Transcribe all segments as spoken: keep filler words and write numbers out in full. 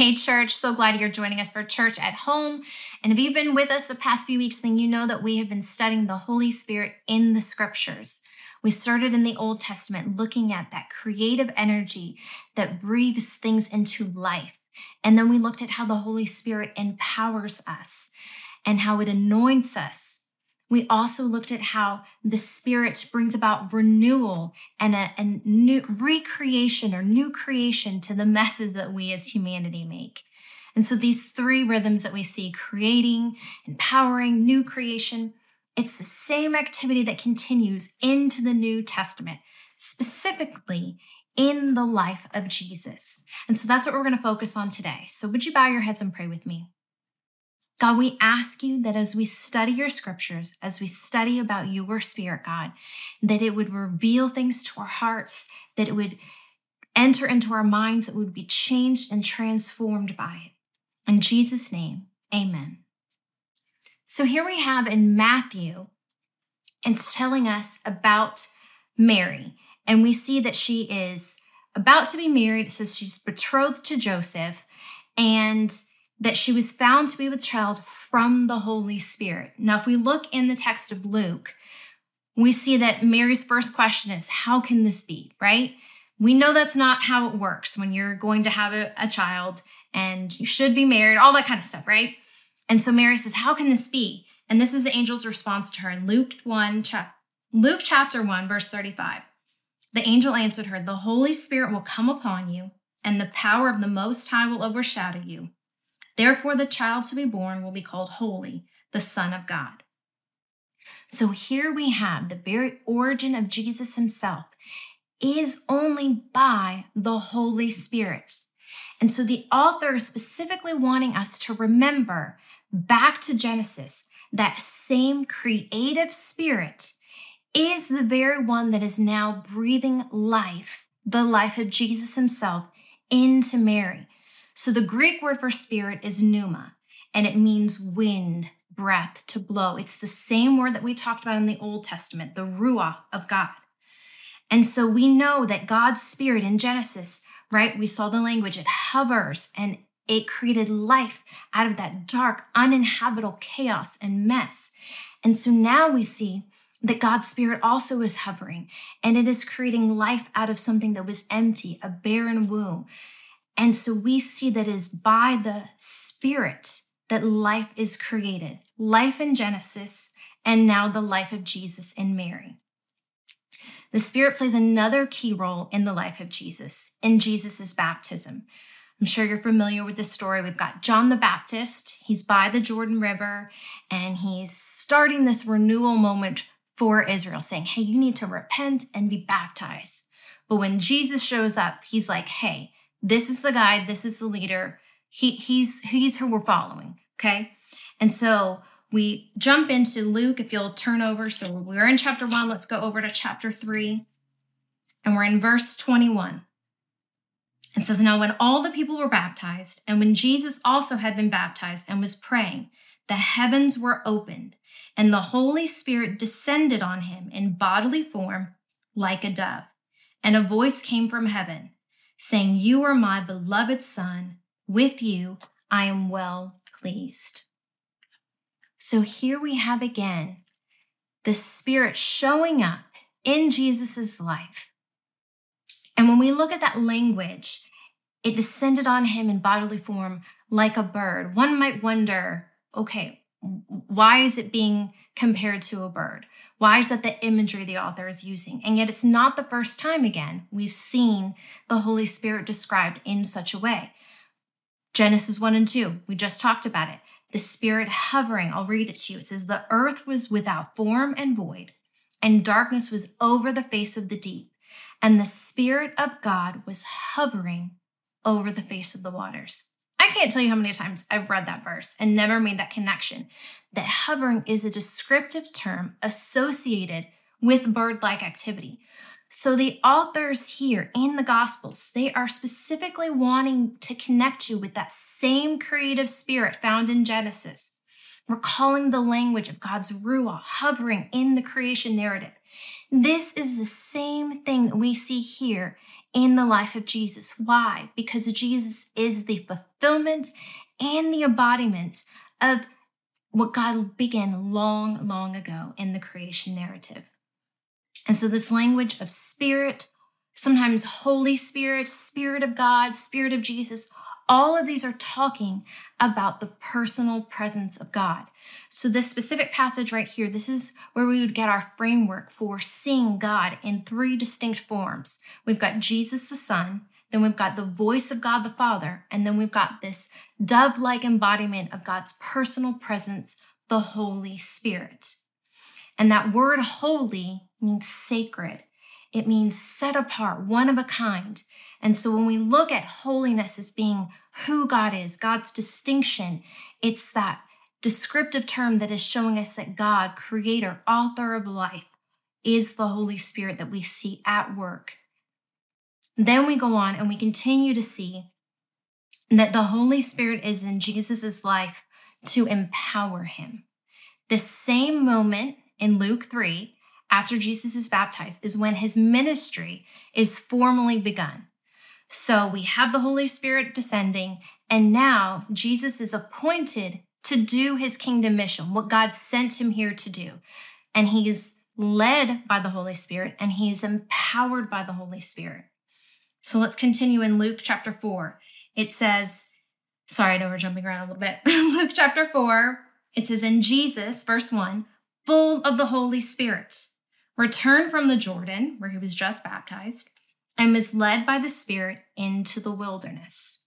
Hey Church, so glad you're joining us for Church at Home. And if you've been with us the past few weeks, then you know that we have been studying the Holy Spirit in the Scriptures. We started in the Old Testament looking at that creative energy that breathes things into life. And then we looked at how the Holy Spirit empowers us and how it anoints us. We also looked at how the Spirit brings about renewal and a, a new recreation or new creation to the messes that we as humanity make. And so these three rhythms that we see, creating, empowering, new creation, it's the same activity that continues into the New Testament, specifically in the life of Jesus. And so that's what we're going to focus on today. So would you bow your heads and pray with me? God, we ask you that as we study your scriptures, as we study about your Spirit, God, that it would reveal things to our hearts, that it would enter into our minds, that would be changed and transformed by it. In Jesus' name, amen. So here we have in Matthew, it's telling us about Mary, and we see that she is about to be married. It says she's betrothed to Joseph, and that she was found to be with child from the Holy Spirit. Now, if we look in the text of Luke, we see that Mary's first question is, how can this be, right? We know that's not how it works when you're going to have a, a child and you should be married, all that kind of stuff, right? And so Mary says, how can this be? And this is the angel's response to her in Luke one, Luke chapter one, verse thirty-five. The angel answered her, the Holy Spirit will come upon you and the power of the Most High will overshadow you. Therefore, the child to be born will be called Holy, the Son of God. So here we have the very origin of Jesus himself is only by the Holy Spirit. And so the author is specifically wanting us to remember back to Genesis, that same creative Spirit is the very one that is now breathing life, the life of Jesus himself, into Mary. So the Greek word for spirit is pneuma, and it means wind, breath, to blow. It's the same word that we talked about in the Old Testament, the ruah of God. And so we know that God's Spirit in Genesis, right, we saw the language, it hovers and it created life out of that dark, uninhabitable chaos and mess. And so now we see that God's Spirit also is hovering, and it is creating life out of something that was empty, a barren womb. And so we see that it is by the Spirit that life is created, life in Genesis, and now the life of Jesus in Mary. The Spirit plays another key role in the life of Jesus, in Jesus' baptism. I'm sure you're familiar with this story. We've got John the Baptist. He's by the Jordan River, and he's starting this renewal moment for Israel, saying, hey, you need to repent and be baptized. But when Jesus shows up, he's like, hey, this is the guy, this is the leader, he, he's, he's who we're following, okay? And so we jump into Luke, if you'll turn over. So we're in chapter one, let's go over to chapter three, and we're in verse twenty-one. It says, now when all the people were baptized, and when Jesus also had been baptized and was praying, the heavens were opened, and the Holy Spirit descended on him in bodily form like a dove, and a voice came from heaven, saying, you are my beloved Son, with you I am well pleased. So here we have again the Spirit showing up in Jesus's life. And when we look at that language, it descended on him in bodily form like a bird. One might wonder, okay, why is it being compared to a bird? Why is that the imagery the author is using? And yet it's not the first time, again, we've seen the Holy Spirit described in such a way. Genesis one and two, we just talked about it. The Spirit hovering, I'll read it to you. It says, the earth was without form and void, and darkness was over the face of the deep, and the Spirit of God was hovering over the face of the waters. I can't tell you how many times I've read that verse and never made that connection, that hovering is a descriptive term associated with bird-like activity. So the authors here in the Gospels, they are specifically wanting to connect you with that same creative Spirit found in Genesis, recalling the language of God's ruah hovering in the creation narrative. This is the same thing that we see here in the life of Jesus. Why? Because Jesus is the fulfillment and the embodiment of what God began long, long ago in the creation narrative. And so this language of spirit, sometimes Holy Spirit, Spirit of God, Spirit of Jesus, all of these are talking about the personal presence of God. So this specific passage right here, this is where we would get our framework for seeing God in three distinct forms. We've got Jesus the Son, then we've got the voice of God the Father, and then we've got this dove-like embodiment of God's personal presence, the Holy Spirit. And that word holy means sacred. It means set apart, one of a kind. And so when we look at holiness as being who God is, God's distinction, it's that descriptive term that is showing us that God, creator, author of life, is the Holy Spirit that we see at work. Then we go on and we continue to see that the Holy Spirit is in Jesus's life to empower him. The same moment in Luke three, after Jesus is baptized, is when his ministry is formally begun. So we have the Holy Spirit descending, and now Jesus is appointed to do his kingdom mission, what God sent him here to do. And he's led by the Holy Spirit, and he's empowered by the Holy Spirit. So let's continue in Luke chapter four. It says, sorry, I know we're jumping around a little bit. Luke chapter four, it says, "And Jesus," verse one, "full of the Holy Spirit, returned from the Jordan," where he was just baptized, "and was led by the Spirit into the wilderness."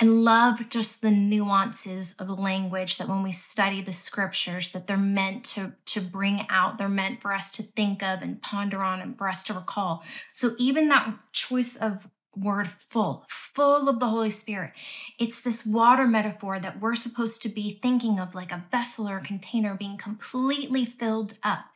I love just the nuances of language that when we study the scriptures, that they're meant to, to bring out, they're meant for us to think of and ponder on and for us to recall. So even that choice of word full, full of the Holy Spirit. It's this water metaphor that we're supposed to be thinking of like a vessel or a container being completely filled up.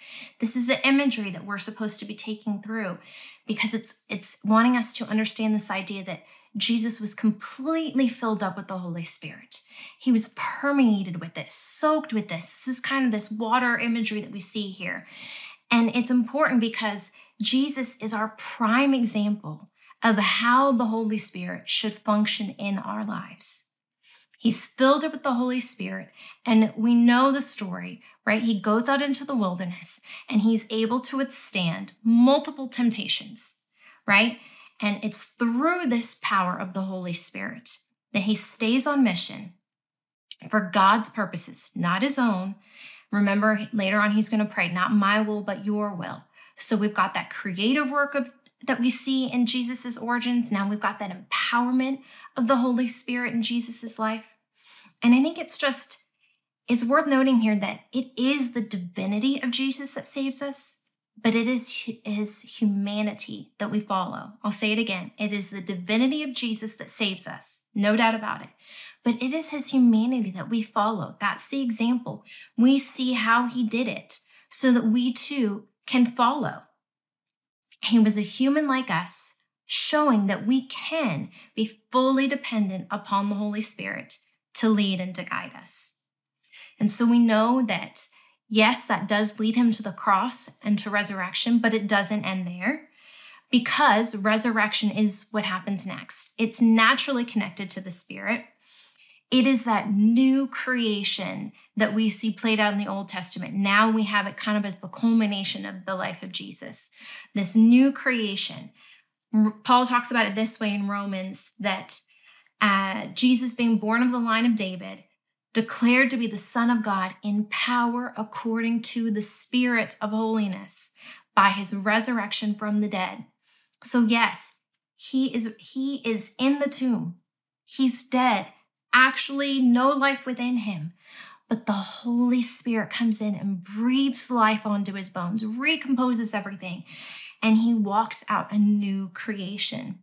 This is the imagery that we're supposed to be taking through, because it's it's wanting us to understand this idea that Jesus was completely filled up with the Holy Spirit. He was permeated with this, soaked with this. This is kind of this water imagery that we see here. And it's important because Jesus is our prime example of how the Holy Spirit should function in our lives. He's filled up with the Holy Spirit, and we know the story, right? He goes out into the wilderness, and he's able to withstand multiple temptations, right? And it's through this power of the Holy Spirit that he stays on mission for God's purposes, not his own. Remember, later on, he's going to pray, "Not my will, but your will." So we've got that creative work of that we see in Jesus's origins. Now we've got that empowerment of the Holy Spirit in Jesus's life. And I think it's just, it's worth noting here that it is the divinity of Jesus that saves us, but it is his humanity that we follow. I'll say it again. It is the divinity of Jesus that saves us, no doubt about it. But it is his humanity that we follow. That's the example. We see how he did it so that we too can follow. He was a human like us, showing that we can be fully dependent upon the Holy Spirit to lead and to guide us. And so we know that, yes, that does lead him to the cross and to resurrection, but it doesn't end there, because resurrection is what happens next. It's naturally connected to the Spirit. It is that new creation that we see played out in the Old Testament. Now we have it kind of as the culmination of the life of Jesus, this new creation. Paul talks about it this way in Romans, that uh, Jesus, being born of the line of David, declared to be the Son of God in power according to the Spirit of holiness by his resurrection from the dead. So yes, he is, he is in the tomb. He's dead. Actually no life within him, but the Holy Spirit comes in and breathes life onto his bones, recomposes everything, and he walks out a new creation.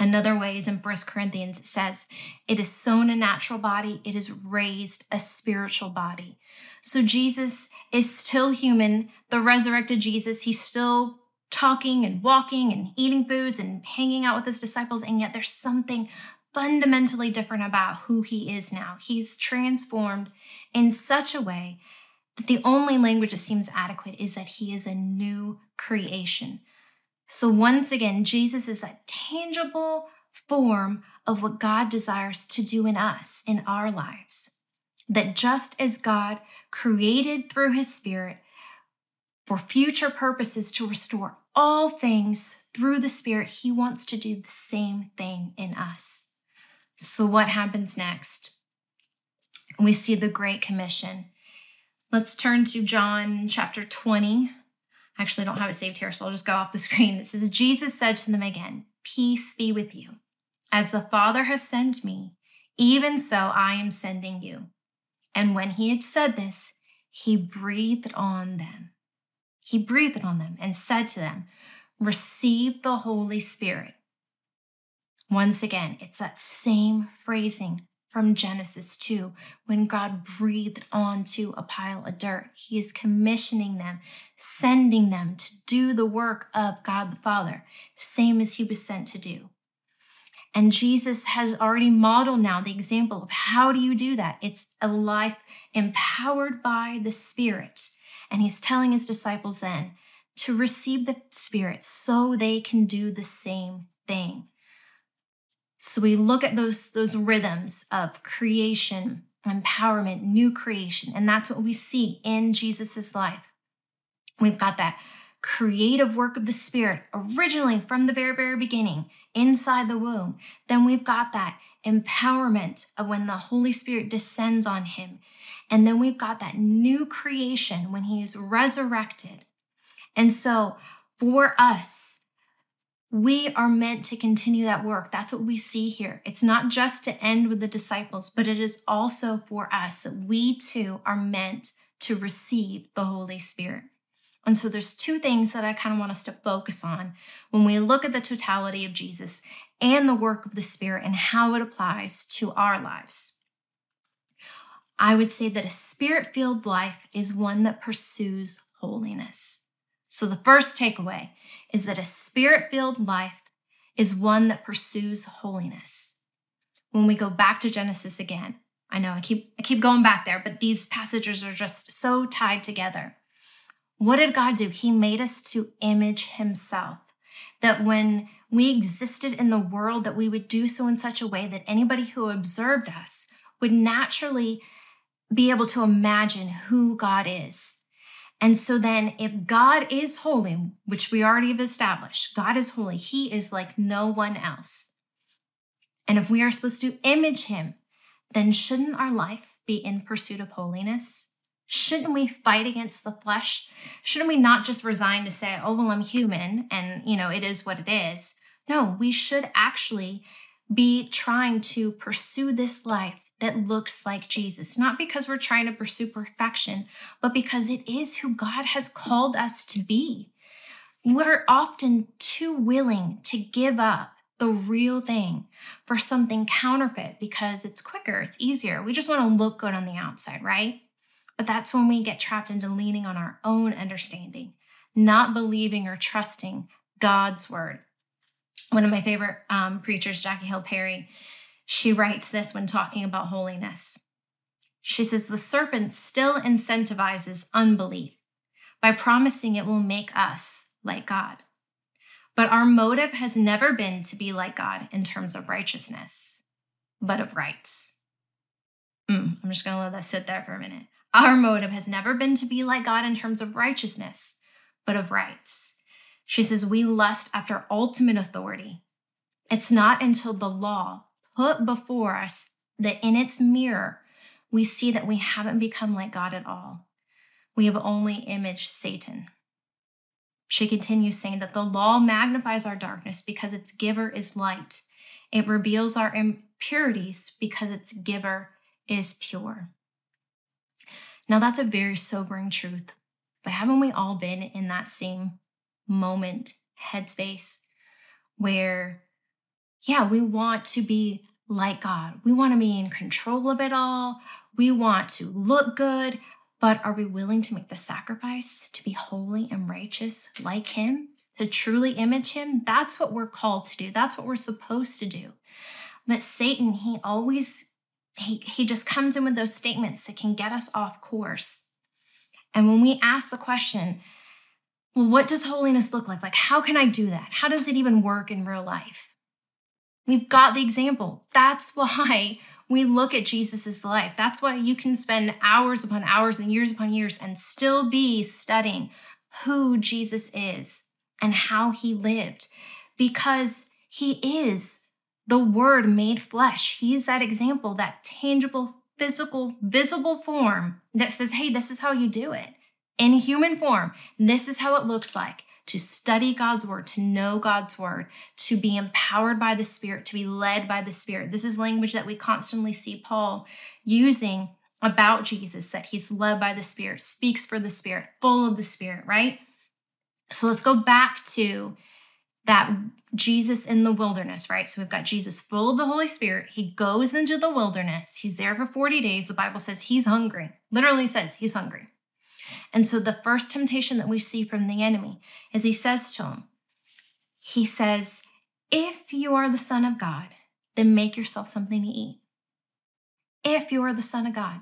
Another way is in First Corinthians, it says, "It is sown a natural body, it is raised a spiritual body." So Jesus is still human, the resurrected Jesus. He's still talking and walking and eating foods and hanging out with his disciples, and yet there's something fundamentally different about who he is now. He's transformed in such a way that the only language that seems adequate is that he is a new creation. So once again, Jesus is a tangible form of what God desires to do in us, in our lives. That just as God created through his Spirit for future purposes to restore all things through the Spirit, he wants to do the same thing in us. So what happens next? We see the Great Commission. Let's turn to John chapter twenty. Actually, I don't have it saved here, so I'll just go off the screen. It says, Jesus said to them again, "Peace be with you. As the Father has sent me, even so I am sending you." And when he had said this, he breathed on them. He breathed on them and said to them, "Receive the Holy Spirit." Once again, it's that same phrasing from Genesis two, when God breathed onto a pile of dirt. He is commissioning them, sending them to do the work of God the Father, same as he was sent to do. And Jesus has already modeled now the example of how do you do that? It's a life empowered by the Spirit. And he's telling his disciples then to receive the Spirit so they can do the same thing. So we look at those, those rhythms of creation, empowerment, new creation, and that's what we see in Jesus's life. We've got that creative work of the Spirit originally from the very, very beginning inside the womb. Then we've got that empowerment of when the Holy Spirit descends on him. And then we've got that new creation when he is resurrected. And so for us, we are meant to continue that work. That's what we see here. It's not just to end with the disciples, but it is also for us that we too are meant to receive the Holy Spirit. And so there's two things that I kind of want us to focus on when we look at the totality of Jesus and the work of the Spirit and how it applies to our lives. I would say that a Spirit-filled life is one that pursues holiness. So the first takeaway is that a Spirit-filled life is one that pursues holiness. When we go back to Genesis again, I know I keep, I keep going back there, but these passages are just so tied together. What did God do? He made us to image himself, that when we existed in the world, that we would do so in such a way that anybody who observed us would naturally be able to imagine who God is. And so then if God is holy, which we already have established, God is holy, he is like no one else. And if we are supposed to image him, then shouldn't our life be in pursuit of holiness? Shouldn't we fight against the flesh? Shouldn't we not just resign to say, oh, well, I'm human and, you know, it is what it is? No, we should actually be trying to pursue this life that looks like Jesus, not because we're trying to pursue perfection, but because it is who God has called us to be. We're often too willing to give up the real thing for something counterfeit because it's quicker, it's easier. We just want to look good on the outside, right? But that's when we get trapped into leaning on our own understanding, not believing or trusting God's word. One of my favorite um, preachers, Jackie Hill Perry, she writes this when talking about holiness. She says, the serpent still incentivizes unbelief by promising it will make us like God. But our motive has never been to be like God in terms of righteousness, but of rights. Mm, I'm just going to let that sit there for a minute. Our motive has never been to be like God in terms of righteousness, but of rights. She says, we lust after ultimate authority. It's not until the law put before us that in its mirror, we see that we haven't become like God at all. We have only imaged Satan. She continues saying that the law magnifies our darkness because its giver is light. It reveals our impurities because its giver is pure. Now that's a very sobering truth, but haven't we all been in that same moment, headspace, where yeah, we want to be like God. We want to be in control of it all. We want to look good, but are we willing to make the sacrifice to be holy and righteous like him, to truly image him? That's what we're called to do. That's what we're supposed to do. But Satan, he always, he, he just comes in with those statements that can get us off course. And when we ask the question, well, what does holiness look like? Like, how can I do that? How does it even work in real life? We've got the example. That's why we look at Jesus's life. That's why you can spend hours upon hours and years upon years and still be studying who Jesus is and how he lived, because he is the Word made flesh. He's that example, that tangible, physical, visible form that says, hey, this is how you do it. In human form, this is how it looks like to study God's word, to know God's word, to be empowered by the Spirit, to be led by the Spirit. This is language that we constantly see Paul using about Jesus, that he's led by the Spirit, speaks for the Spirit, full of the Spirit, right? So let's go back to that Jesus in the wilderness, right? So we've got Jesus full of the Holy Spirit. He goes into the wilderness. He's there for forty days. The Bible says he's hungry, literally says he's hungry. And so the first temptation that we see from the enemy is he says to him, he says, if you are the Son of God, then make yourself something to eat. If you are the Son of God.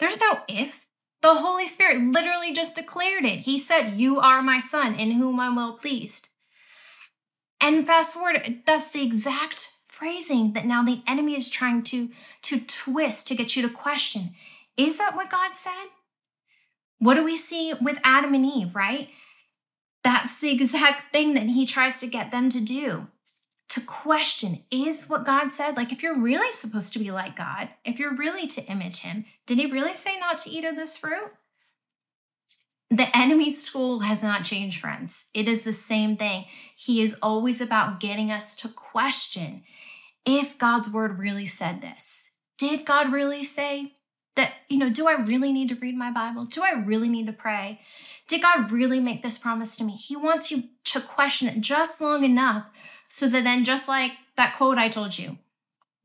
There's no if. The Holy Spirit literally just declared it. He said, you are my Son in whom I'm well pleased. And fast forward, that's the exact phrasing that now the enemy is trying to, to twist to get you to question. Is that what God said? What do we see with Adam and Eve, right? That's the exact thing that he tries to get them to do, to question, is what God said? Like, if you're really supposed to be like God, if you're really to image him, did he really say not to eat of this fruit? The enemy's tool has not changed, friends. It is the same thing. He is always about getting us to question if God's word really said this. Did God really say that, you know, do I really need to read my Bible? Do I really need to pray? Did God really make this promise to me? He wants you to question it just long enough so that then, just like that quote I told you,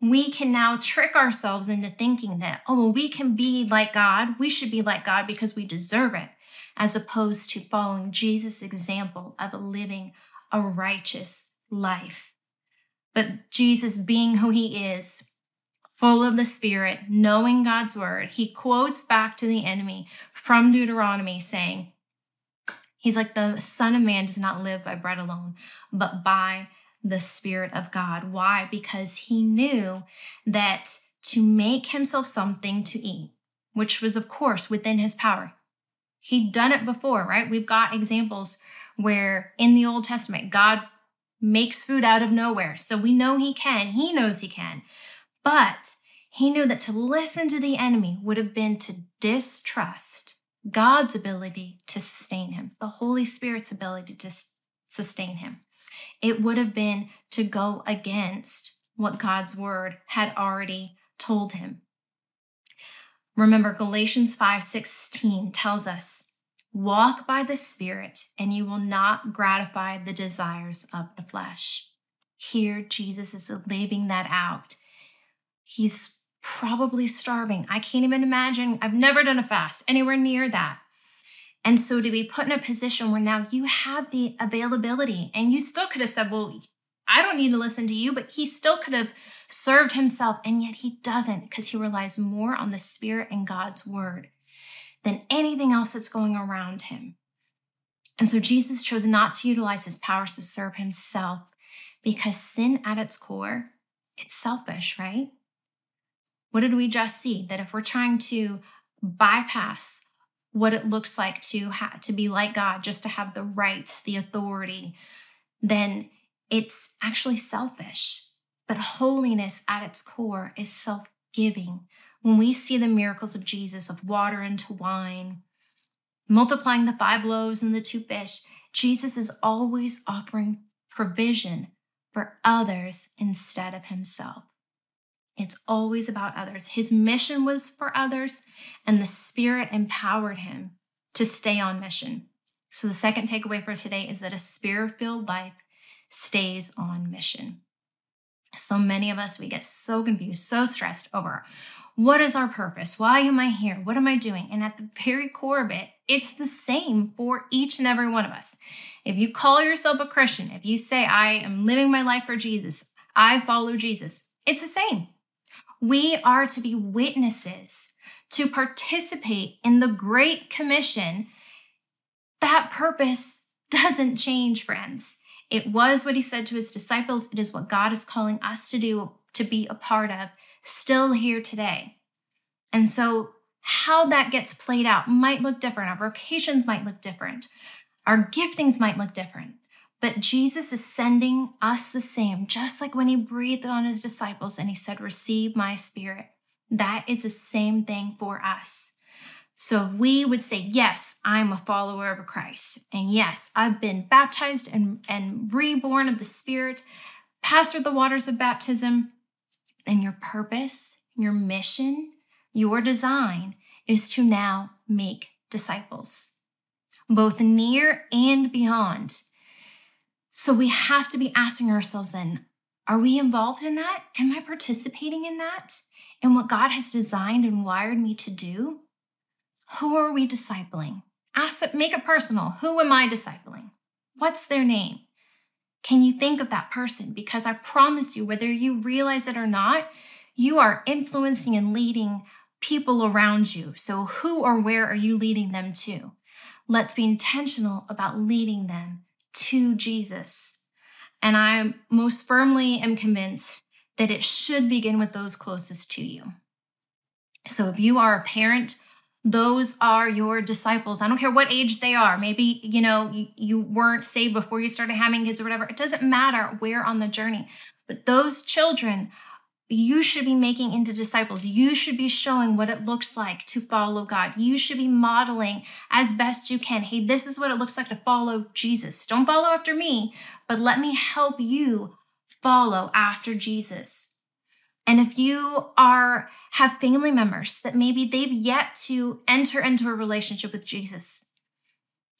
we can now trick ourselves into thinking that, oh, well, we can be like God. We should be like God because we deserve it, as opposed to following Jesus' example of living a righteous life. But Jesus, being who he is, full of the Spirit, knowing God's word, he quotes back to the enemy from Deuteronomy saying, he's like, the Son of Man does not live by bread alone, but by the Spirit of God. Why? Because he knew that to make himself something to eat, which was of course within his power. He'd done it before, right? We've got examples where in the Old Testament, God makes food out of nowhere. So we know he can, he knows he can. But he knew that to listen to the enemy would have been to distrust God's ability to sustain him, the Holy Spirit's ability to sustain him. It would have been to go against what God's word had already told him. Remember, Galatians five sixteen tells us, walk by the Spirit and you will not gratify the desires of the flesh. Here, Jesus is leaving that out. He's probably starving. I can't even imagine. I've never done a fast anywhere near that. And so to be put in a position where now you have the availability, and you still could have said, well, I don't need to listen to you, but he still could have served himself. And yet he doesn't, because he relies more on the Spirit and God's word than anything else that's going around him. And so Jesus chose not to utilize his powers to serve himself, because sin at its core, it's selfish, right? What did we just see? That if we're trying to bypass what it looks like to ha- to be like God, just to have the rights, the authority, then it's actually selfish. But holiness at its core is self-giving. When we see the miracles of Jesus, of water into wine, multiplying the five loaves and the two fish, Jesus is always offering provision for others instead of himself. It's always about others. His mission was for others, and the Spirit empowered him to stay on mission. So the second takeaway for today is that a Spirit-filled life stays on mission. So many of us, we get so confused, so stressed over, what is our purpose? Why am I here? What am I doing? And at the very core of it, it's the same for each and every one of us. If you call yourself a Christian, if you say, I am living my life for Jesus, I follow Jesus, it's the same. We are to be witnesses, to participate in the Great Commission that purpose doesn't change, friends. It was what he said to his disciples. It is what God is calling us to do, to be a part of, still here today. And so how that gets played out might look different. Our vocations might look different. Our giftings might look different. But Jesus is sending us the same, just like when he breathed on his disciples and he said, "Receive my spirit." That is the same thing for us. So we would say, yes, I'm a follower of Christ. And yes, I've been baptized and, and reborn of the Spirit, pastored the waters of baptism. And your purpose, your mission, your design is to now make disciples, both near and beyond. So we have to be asking ourselves then, are we involved in that? Am I participating in that? And what God has designed and wired me to do? Who are we discipling? Ask it, make it personal. Who am I discipling? What's their name? Can you think of that person? Because I promise you, whether you realize it or not, you are influencing and leading people around you. So who or where are you leading them to? Let's be intentional about leading them to Jesus. And I most firmly am convinced that it should begin with those closest to you. So if you are a parent, those are your disciples. I don't care what age they are. Maybe, you know, you, you weren't saved before you started having kids or whatever. It doesn't matter where on the journey. But those children, you should be making into disciples. You should be showing what it looks like to follow God. You should be modeling as best you can. Hey, this is what it looks like to follow Jesus. Don't follow after me, but let me help you follow after Jesus. And if you are have family members that maybe they've yet to enter into a relationship with Jesus,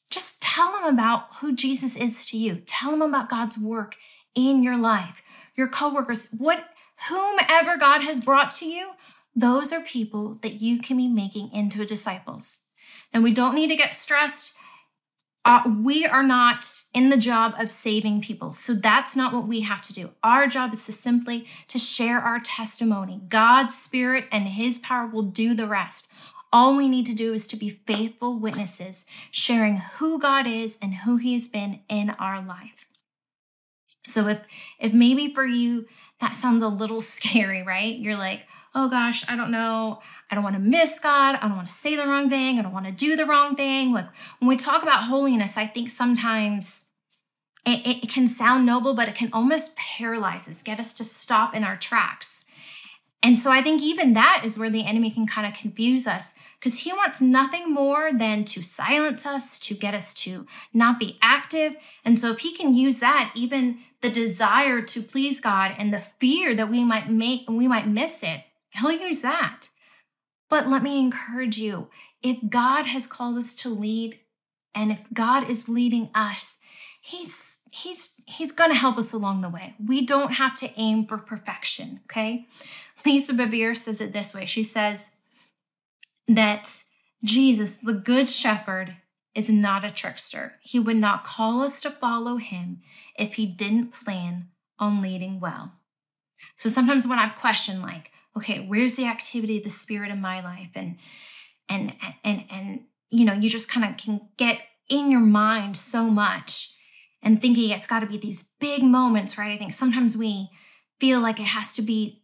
just tell them about who Jesus is to you. Tell them about God's work in your life, your coworkers, what, whomever God has brought to you. Those are people that you can be making into disciples. And we don't need to get stressed. Uh, we are not in the job of saving people. So that's not what we have to do. Our job is to simply to share our testimony. God's Spirit and his power will do the rest. All we need to do is to be faithful witnesses, sharing who God is and who he has been in our life. So if, if maybe for you, that sounds a little scary, right? You're like, oh gosh, I don't know. I don't want to miss God. I don't want to say the wrong thing. I don't want to do the wrong thing. Like when we talk about holiness, I think sometimes it, it can sound noble, but it can almost paralyze us, get us to stop in our tracks. And so I think even that is where the enemy can kind of confuse us, because he wants nothing more than to silence us, to get us to not be active. And so if he can use that, even the desire to please God and the fear that we might make and we might miss it, he'll use that. But let me encourage you, if God has called us to lead, and if God is leading us, he's, he's, he's going to help us along the way. We don't have to aim for perfection, okay? Lisa Bevere says it this way. She says that Jesus, the good shepherd, is not a trickster. He would not call us to follow him if he didn't plan on leading well. So sometimes when I've questioned, like, okay, where's the activity of the Spirit in my life? And, and, and, and, you know, you just kind of can get in your mind so much and thinking it's got to be these big moments, right? I think sometimes we feel like it has to be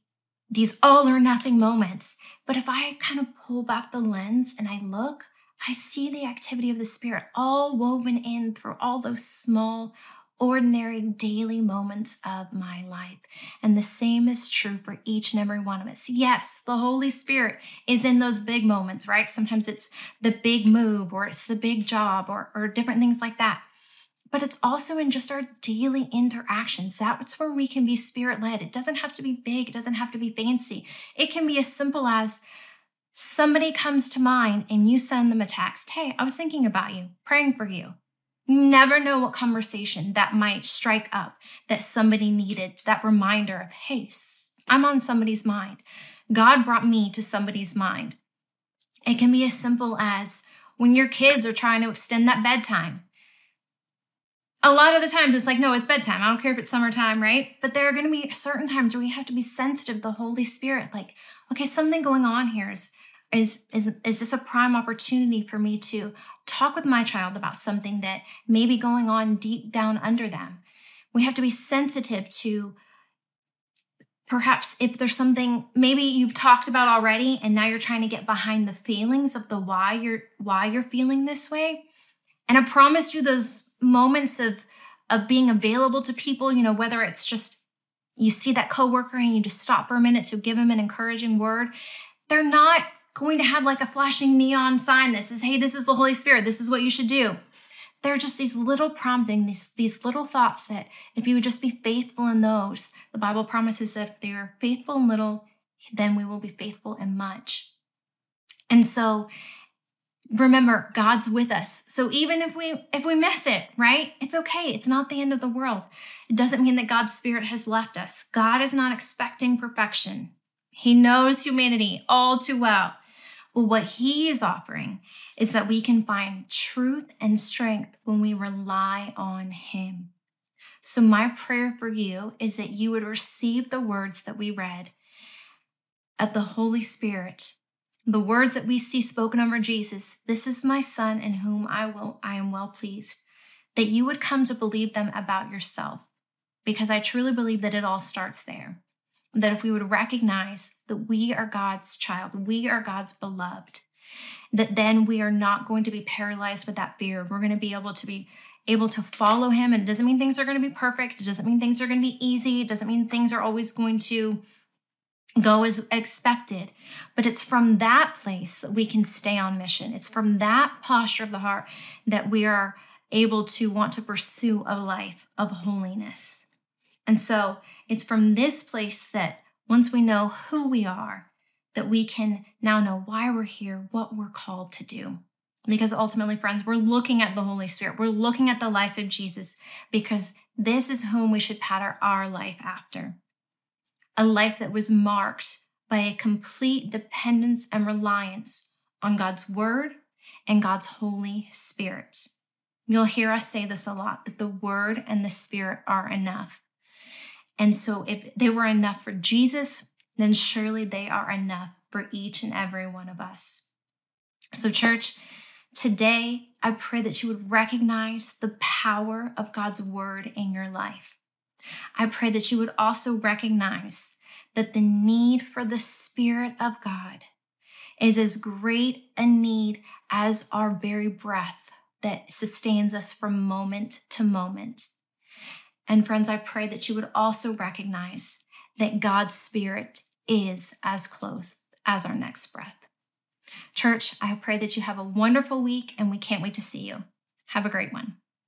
these all or nothing moments. But if I kind of pull back the lens and I look, I see the activity of the Spirit all woven in through all those small, ordinary daily moments of my life. And the same is true for each and every one of us. Yes, the Holy Spirit is in those big moments, right? Sometimes it's the big move or it's the big job or, or different things like that. But it's also in just our daily interactions. That's where we can be Spirit-led. It doesn't have to be big. It doesn't have to be fancy. It can be as simple as somebody comes to mind and you send them a text. Hey, I was thinking about you, praying for you. You never know what conversation that might strike up that somebody needed, that reminder of, hey, I'm on somebody's mind. God brought me to somebody's mind. It can be as simple as when your kids are trying to extend that bedtime. A lot of the times it's like, no, it's bedtime. I don't care if it's summertime, right? But there are going to be certain times where we have to be sensitive to the Holy Spirit. Like, okay, something going on here is Is, is, is this a prime opportunity for me to talk with my child about something that may be going on deep down under them? We have to be sensitive to perhaps if there's something maybe you've talked about already and now you're trying to get behind the feelings of the why you're why you're feeling this way. And I promise you those moments of of being available to people, you know, whether it's just you see that coworker and you just stop for a minute to give them an encouraging word, they're not going to have like a flashing neon sign that says, hey, this is the Holy Spirit, this is what you should do. They're just these little prompting, these, these little thoughts that if you would just be faithful in those, the Bible promises that if they are faithful in little, then we will be faithful in much. And so remember, God's with us. So even if we if we miss it, right? It's okay. It's not the end of the world. It doesn't mean that God's Spirit has left us. God is not expecting perfection. He knows humanity all too well. Well, what he is offering is that we can find truth and strength when we rely on him. So my prayer for you is that you would receive the words that we read of the Holy Spirit, the words that we see spoken over Jesus. This is my son in whom I will, I am well pleased, that you would come to believe them about yourself, because I truly believe that it all starts there. That if we would recognize that we are God's child, we are God's beloved, that then we are not going to be paralyzed with that fear. We're going to be able to be able to follow him. And it doesn't mean things are going to be perfect. It doesn't mean things are going to be easy. It doesn't mean things are always going to go as expected. But it's from that place that we can stay on mission. It's from that posture of the heart that we are able to want to pursue a life of holiness. And so it's from this place that once we know who we are, that we can now know why we're here, what we're called to do. Because ultimately, friends, we're looking at the Holy Spirit. We're looking at the life of Jesus, because this is whom we should pattern our life after. A life that was marked by a complete dependence and reliance on God's word and God's Holy Spirit. You'll hear us say this a lot, that the word and the Spirit are enough. And so if they were enough for Jesus, then surely they are enough for each and every one of us. So church, today, I pray that you would recognize the power of God's word in your life. I pray that you would also recognize that the need for the Spirit of God is as great a need as our very breath that sustains us from moment to moment. And friends, I pray that you would also recognize that God's Spirit is as close as our next breath. Church, I pray that you have a wonderful week, and we can't wait to see you. Have a great one.